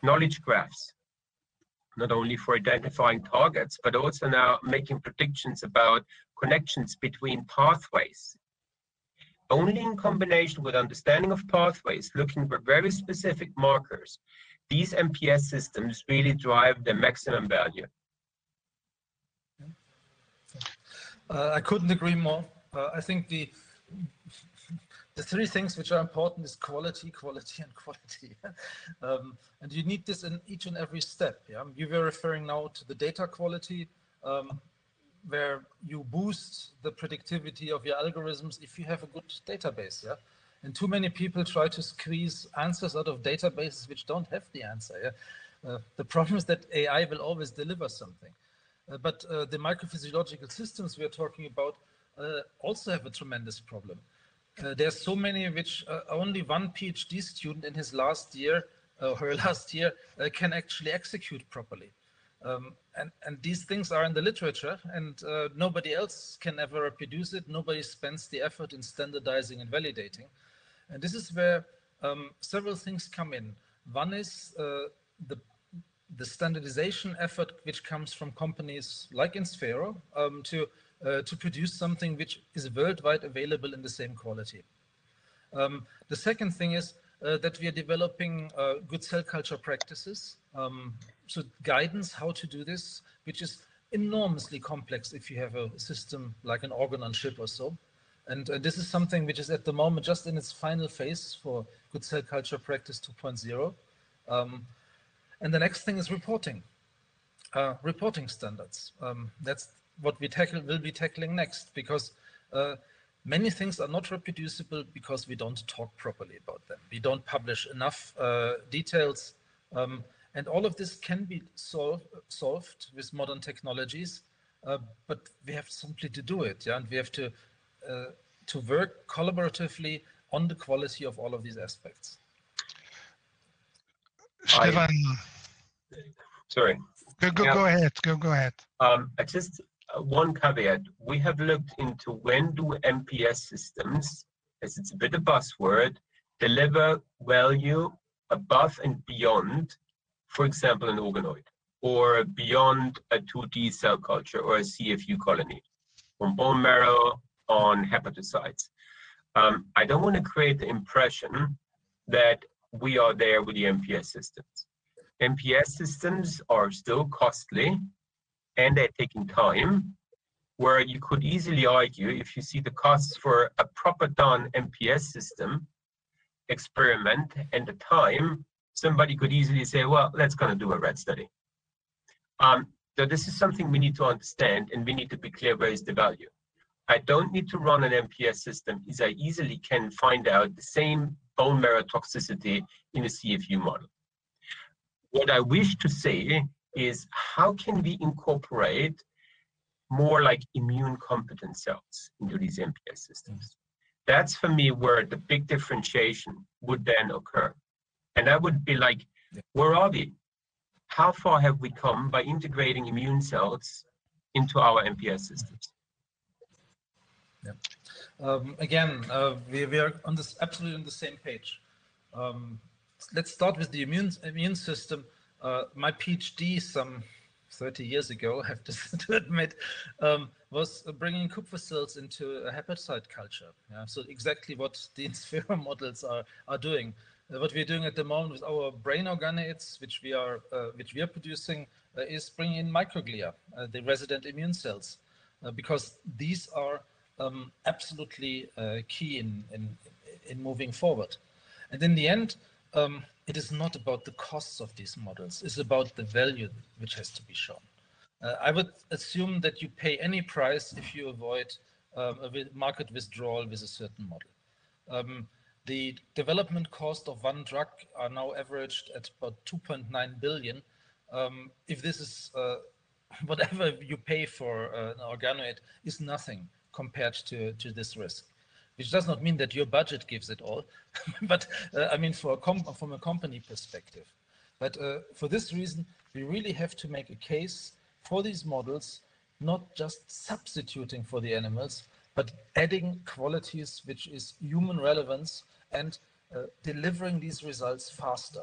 knowledge graphs, not only for identifying targets, but also now making predictions about connections between pathways. Only in combination with understanding of pathways, looking for very specific markers, these MPS systems really drive the maximum value. I couldn't agree more. I think the three things which are important is quality, quality, and quality. And you need this in each and every step. Yeah? You were referring now to the data quality, where you boost the predictivity of your algorithms if you have a good database, yeah? And too many people try to squeeze answers out of databases which don't have the answer, yeah? The problem is that AI will always deliver something. But the microphysiological systems we are talking about also have a tremendous problem. There's so many which only one PhD student in his last year, can actually execute properly. And these things are in the literature, and nobody else can ever reproduce it. Nobody spends the effort in standardizing and validating. And this is where several things come in. One is the standardization effort which comes from companies like InSphero to produce something which is worldwide available in the same quality. The second thing is that we are developing good cell culture practices. So guidance how to do this, which is enormously complex if you have a system like an organ on chip or so. And this is something which is at the moment just in its final phase for good cell culture practice 2.0. And the next thing is reporting, standards. That's what we will be tackling next, because many things are not reproducible because we don't talk properly about them. We don't publish enough details. And all of this can be solved with modern technologies, but we have simply to do it, yeah? And we have to work collaboratively on the quality of all of these aspects. Stefan, sorry. Go ahead. Just one caveat. We have looked into when do MPS systems, as it's a bit of a buzzword, deliver value above and beyond, for example, an organoid, or beyond a 2D cell culture or a CFU colony, on bone marrow, on hepatocytes. I don't want to create the impression that we are there with the MPS systems. MPS systems are still costly, and they're taking time, where you could easily argue, if you see the costs for a proper done MPS system experiment and the time, somebody could easily say, well, let's kind of do a rat study. So this is something we need to understand, and we need to be clear where is the value. I don't need to run an MPS system, is I easily can find out the same bone marrow toxicity in a CFU model. What I wish to say is, how can we incorporate more like immune competent cells into these MPS systems? That's for me where the big differentiation would then occur. And that would be like, where are we? How far have we come by integrating immune cells into our MPS systems? Yeah. Again, we are on this, absolutely on the same page. Let's start with the immune system. My PhD some 30 years ago, I have to admit, was bringing Kupffer cells into a hepatocyte culture. Yeah? So exactly what the InSphero models are doing. What we're doing at the moment with our brain organoids, which we are producing, is bringing in microglia, the resident immune cells, because these are absolutely key in moving forward. And in the end, it is not about the costs of these models, it's about the value which has to be shown. I would assume that you pay any price if you avoid a market withdrawal with a certain model. The development cost of one drug are now averaged at about 2.9 billion. If this is, whatever you pay for an organoid is nothing compared to this risk, which does not mean that your budget gives it all, but I mean from a company perspective. But for this reason, we really have to make a case for these models, not just substituting for the animals, but adding qualities which is human relevance and delivering these results faster,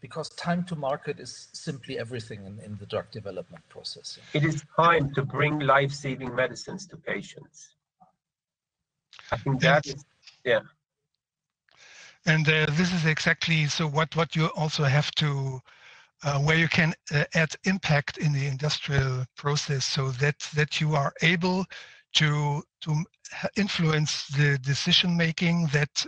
because time to market is simply everything in the drug development process. It is time to bring life-saving medicines to patients. I think that is, yeah. And this is exactly so what you also have to, where you can add impact in the industrial process, so that you are able to influence the decision making, that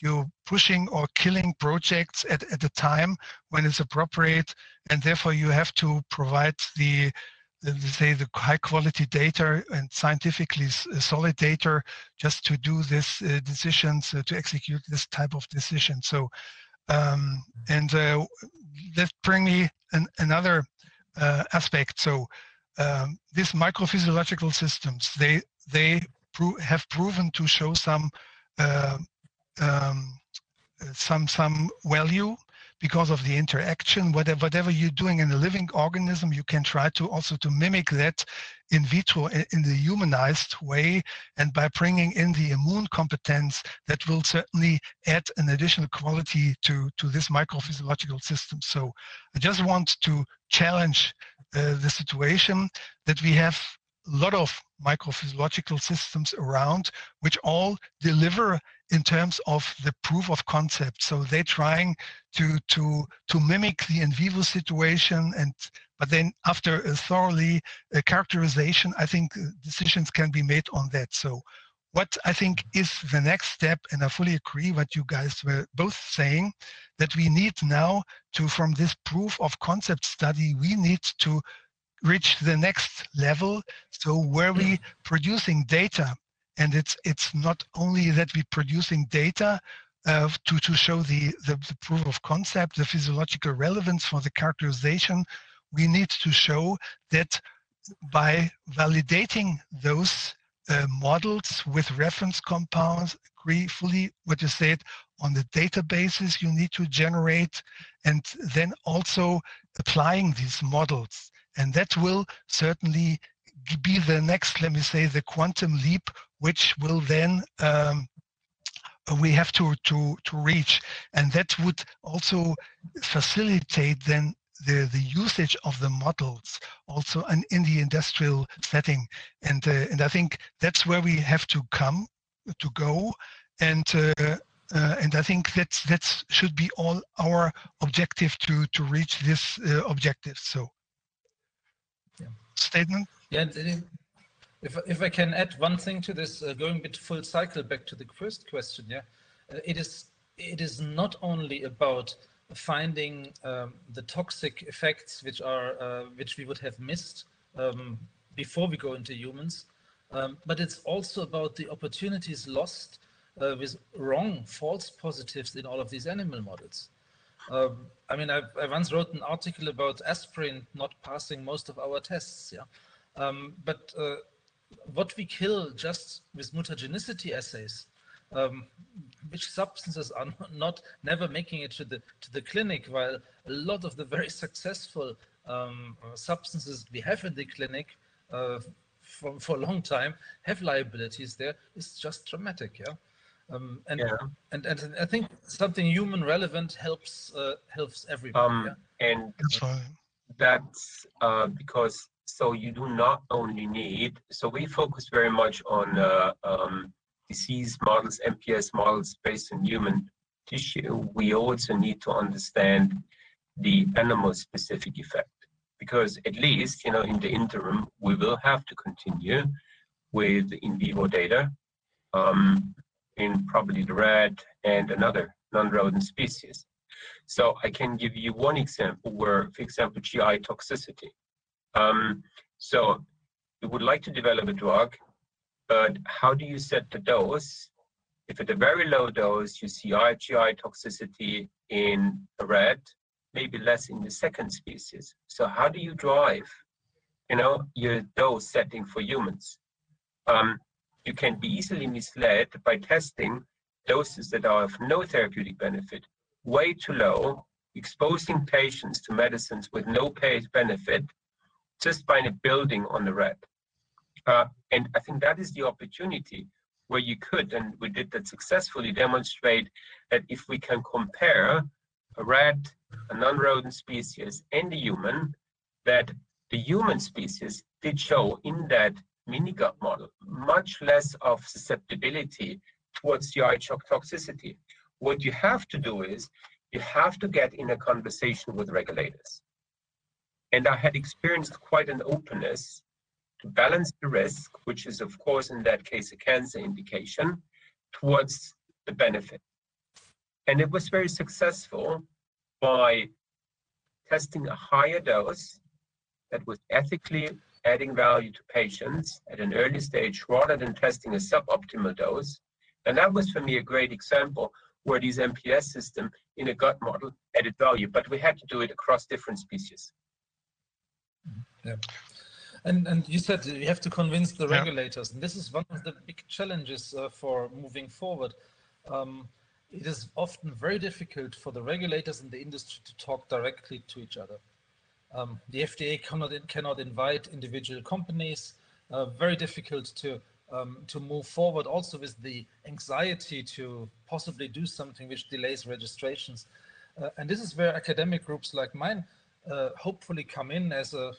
you're pushing or killing projects at the time when it's appropriate, and therefore you have to provide the high quality data and scientifically solid data just to do this decisions, to execute this type of decision. So that brings me another aspect. So these microphysiological systems, they have proven to show some value because of the interaction. Whatever you're doing in the living organism, you can try to also to mimic that in vitro in the humanized way, and by bringing in the immune competence, that will certainly add an additional quality to this microphysiological system. So I just want to challenge the situation that we have a lot of microphysiological systems around, which all deliver in terms of the proof of concept. So they're trying to mimic the in vivo situation, but then after a thoroughly characterization, I think decisions can be made on that. So what I think is the next step, and I fully agree what you guys were both saying, that we need now to, from this proof of concept study, we need to reach the next level. So where we producing data, and it's not only that we're producing data to show the proof of concept, the physiological relevance for the characterization. We need to show that by validating those models with reference compounds, agree fully what you said on the databases you need to generate, and then also applying these models. And that will certainly be the next, let me say, the quantum leap, which will then we have to reach. And that would also facilitate then the usage of the models also in the industrial setting. And I think that's where we have to go. And I think that's should be all our objective to reach this objective. So. Statement. Yeah, if I can add one thing to this, going a bit full cycle back to the first question, yeah, it is not only about finding the toxic effects which are which we would have missed before we go into humans, but it's also about the opportunities lost with false positives in all of these animal models. I mean, I once wrote an article about aspirin not passing most of our tests. Yeah, but what we kill just with mutagenicity assays, which substances are never making it to the clinic, while a lot of the very successful substances we have in the clinic for a long time have liabilities there. It's just dramatic. Yeah. And I think something human relevant helps helps everybody. And that's right. That's because so you do not only need. So we focus very much on disease models, MPS models based on human tissue. We also need to understand the animal-specific effect, because at least in the interim we will have to continue with in vivo data. In probably the rat and another non-rodent species. So I can give you one example where, for example, GI toxicity. So we would like to develop a drug, but how do you set the dose? If at a very low dose you see GI toxicity in a rat, maybe less in the second species. So how do you drive, your dose setting for humans? You can be easily misled by testing doses that are of no therapeutic benefit, way too low, exposing patients to medicines with no benefit just by building on the rat. And I think that is the opportunity where you could, and we did that successfully, demonstrate that if we can compare a rat, a non-rodent species, and the human, that the human species did show in that mini-gut model much less of susceptibility towards GI toxicity. What you have to do is you have to get in a conversation with regulators. And I had experienced quite an openness to balance the risk, which is of course in that case a cancer indication, towards the benefit. And it was very successful by testing a higher dose that was ethically adding value to patients at an early stage rather than testing a suboptimal dose. And that was for me a great example where these MPS system in a gut model added value, but we had to do it across different species. Yeah. And you said you have to convince the regulators, and this is one of the big challenges for moving forward. It is often very difficult for the regulators in the industry to talk directly to each other. The FDA cannot invite individual companies. Very difficult to move forward. Also, with the anxiety to possibly do something which delays registrations, and this is where academic groups like mine hopefully come in as a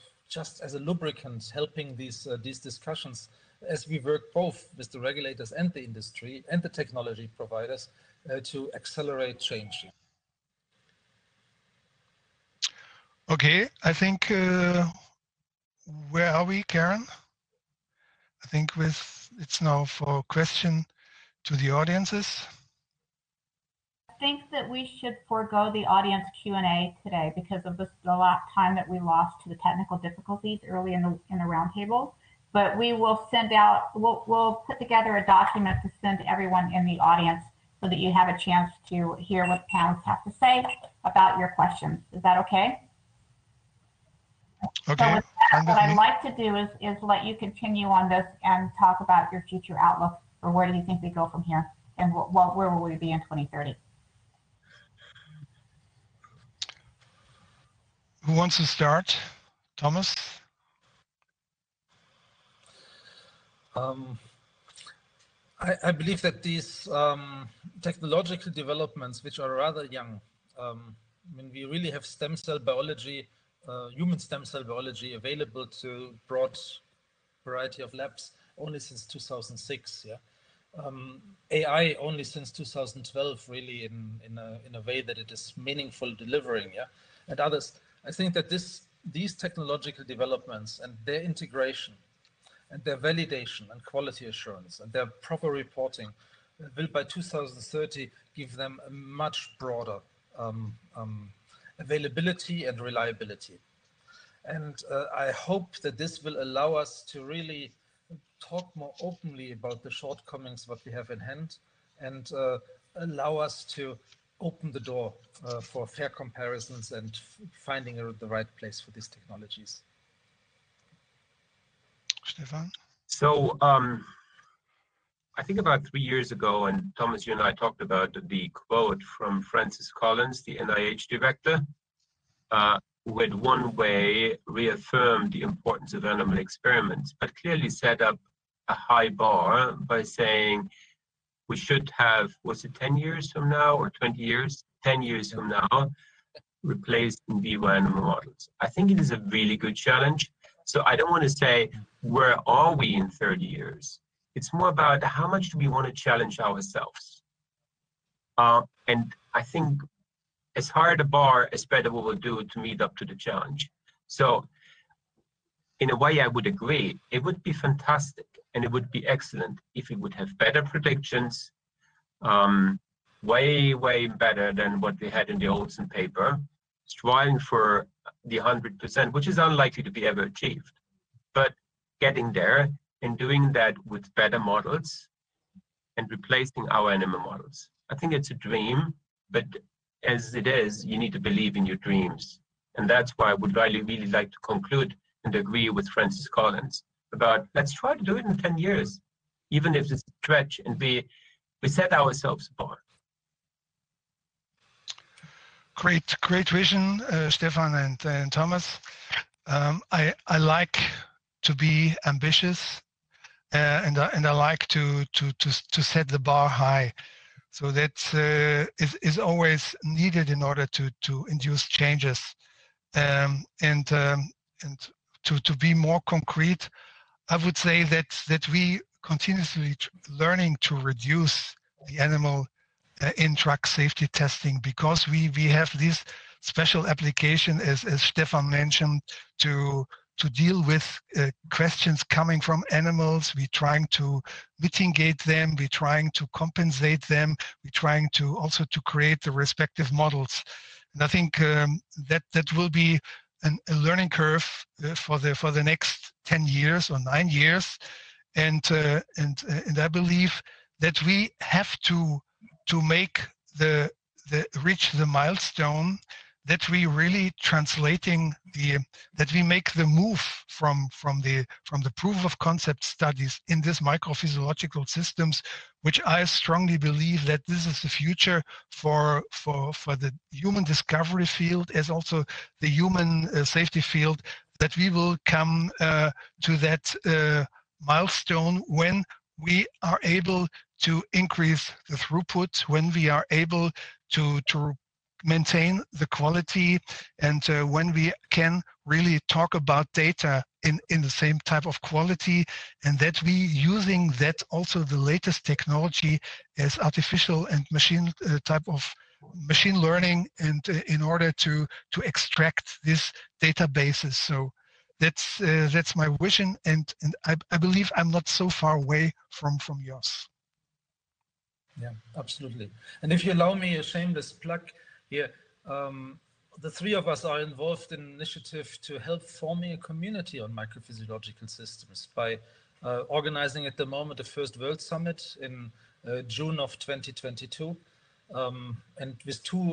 lubricant, helping these discussions as we work both with the regulators and the industry and the technology providers to accelerate change. Okay, I think, where are we, Karen? I think it's now for question to the audiences. I think that we should forego the audience Q&A today because of the last time that we lost to the technical difficulties early in the roundtable. But we will send out, we'll put together a document to send to everyone in the audience so that you have a chance to hear what panelists have to say about your questions. Is that okay? Okay. So with that, what I'd like to do is let you continue on this and talk about your future outlook, or where do you think we go from here, and where will we be in 2030? Who wants to start? Thomas? I believe that these technological developments, which are rather young, I mean, we really have stem cell biology, human stem cell biology available to broad variety of labs only since 2006. Yeah, AI only since 2012, really in a way that it is meaningful delivering. Yeah, and others. I think that these technological developments and their integration, and their validation and quality assurance, and their proper reporting will by 2030 give them a much broader availability and reliability. And I hope that this will allow us to really talk more openly about the shortcomings that we have in hand, and allow us to open the door for fair comparisons and finding the right place for these technologies. Stefan? So I think about 3 years ago, and Thomas, you and I talked about the quote from Francis Collins, the NIH director, who had one way reaffirmed the importance of animal experiments, but clearly set up a high bar by saying we should have, was it 10 years from now or 20 years? 10 years from now, replaced in vivo animal models. I think it is a really good challenge. So I don't want to say, where are we in 30 years? It's more about how much do we want to challenge ourselves? And I think as higher the bar, as better we will do to meet up to the challenge. So in a way, I would agree. It would be fantastic and it would be excellent if we would have better predictions, way, way better than what we had in the Olsen paper, striving for the 100%, which is unlikely to be ever achieved, but getting there and doing that with better models and replacing our animal models. I think it's a dream, but as it is, you need to believe in your dreams. And that's why I would really, really like to conclude and agree with Francis Collins about, let's try to do it in 10 years, even if it's a stretch, and we set ourselves apart. Great, great vision, Stefan and Thomas. I like to be ambitious, and I like to set the bar high. So that is always needed in order to induce changes, and to be more concrete. I would say that we continuously learning to reduce the animal in drug safety testing, because we have this special application, as Stefan mentioned, to deal with questions coming from animals. We're trying to mitigate them, we're trying to compensate them, we're trying to also to create the respective models. And I think that will be a learning curve for the next 10 years or 9 years, and I believe that we have to make the reach the milestone that we really translating that we make the move from the proof of concept studies in this microphysiological systems, which I strongly believe that this is the future for the human discovery field, as also the human safety field, that we will come to that milestone when we are able to increase the throughput, when we are able to maintain the quality, and when we can really talk about data in the same type of quality, and that we using that also the latest technology as artificial and machine type of machine learning, and in order to extract these databases. So that's my vision, and I believe I'm not so far away from yours. Yeah, absolutely. And if you allow me a shameless plug, yeah, the three of us are involved in an initiative to help forming a community on microphysiological systems by organizing at the moment the first World Summit in June of 2022, and with two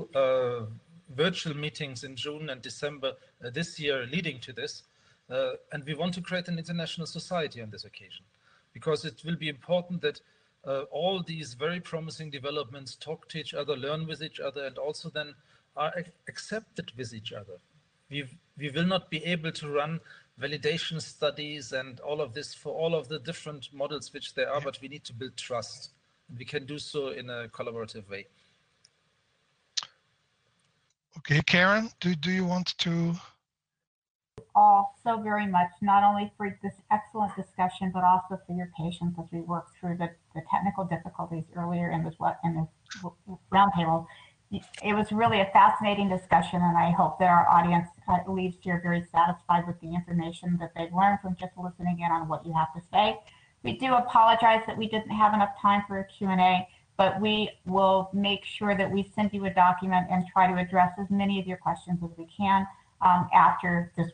virtual meetings in June and December this year leading to this. And we want to create an international society on this occasion, because it will be important that all these very promising developments talk to each other, learn with each other, and also then are accepted with each other. We will not be able to run validation studies and all of this for all of the different models which there are, but we need to build trust. We can do so in a collaborative way. Okay, Karen, do you want to? All so very much, not only for this excellent discussion, but also for your patience as we work through the technical difficulties earlier in this roundtable. It was really a fascinating discussion, and I hope that our audience leaves here very satisfied with the information that they've learned from just listening in on what you have to say. We do apologize that we didn't have enough time for a Q&A. but we will make sure that we send you a document and try to address as many of your questions as we can after this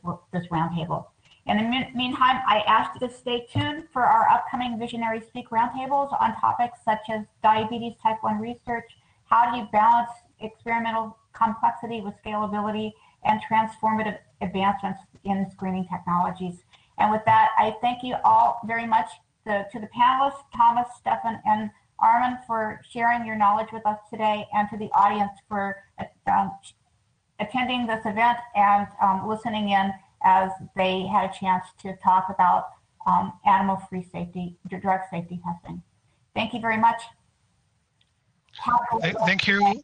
roundtable. In the meantime, I ask you to stay tuned for our upcoming Visionary Speak roundtables on topics such as diabetes type 1 research, how do you balance experimental complexity with scalability, and transformative advancements in screening technologies. And with that, I thank you all very much to the panelists, Thomas, Stefan, and Armin, for sharing your knowledge with us today, and to the audience for attending this event and listening in as they had a chance to talk about animal-free safety, drug safety testing. Thank you very much. Thank you.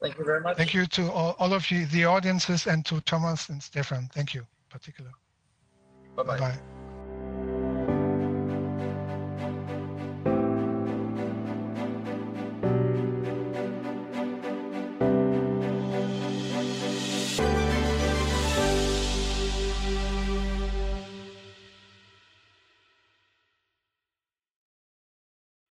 Thank you very much. Thank you to all of you, the audiences, and to Thomas and Stefan. Thank you in particular. Bye-bye.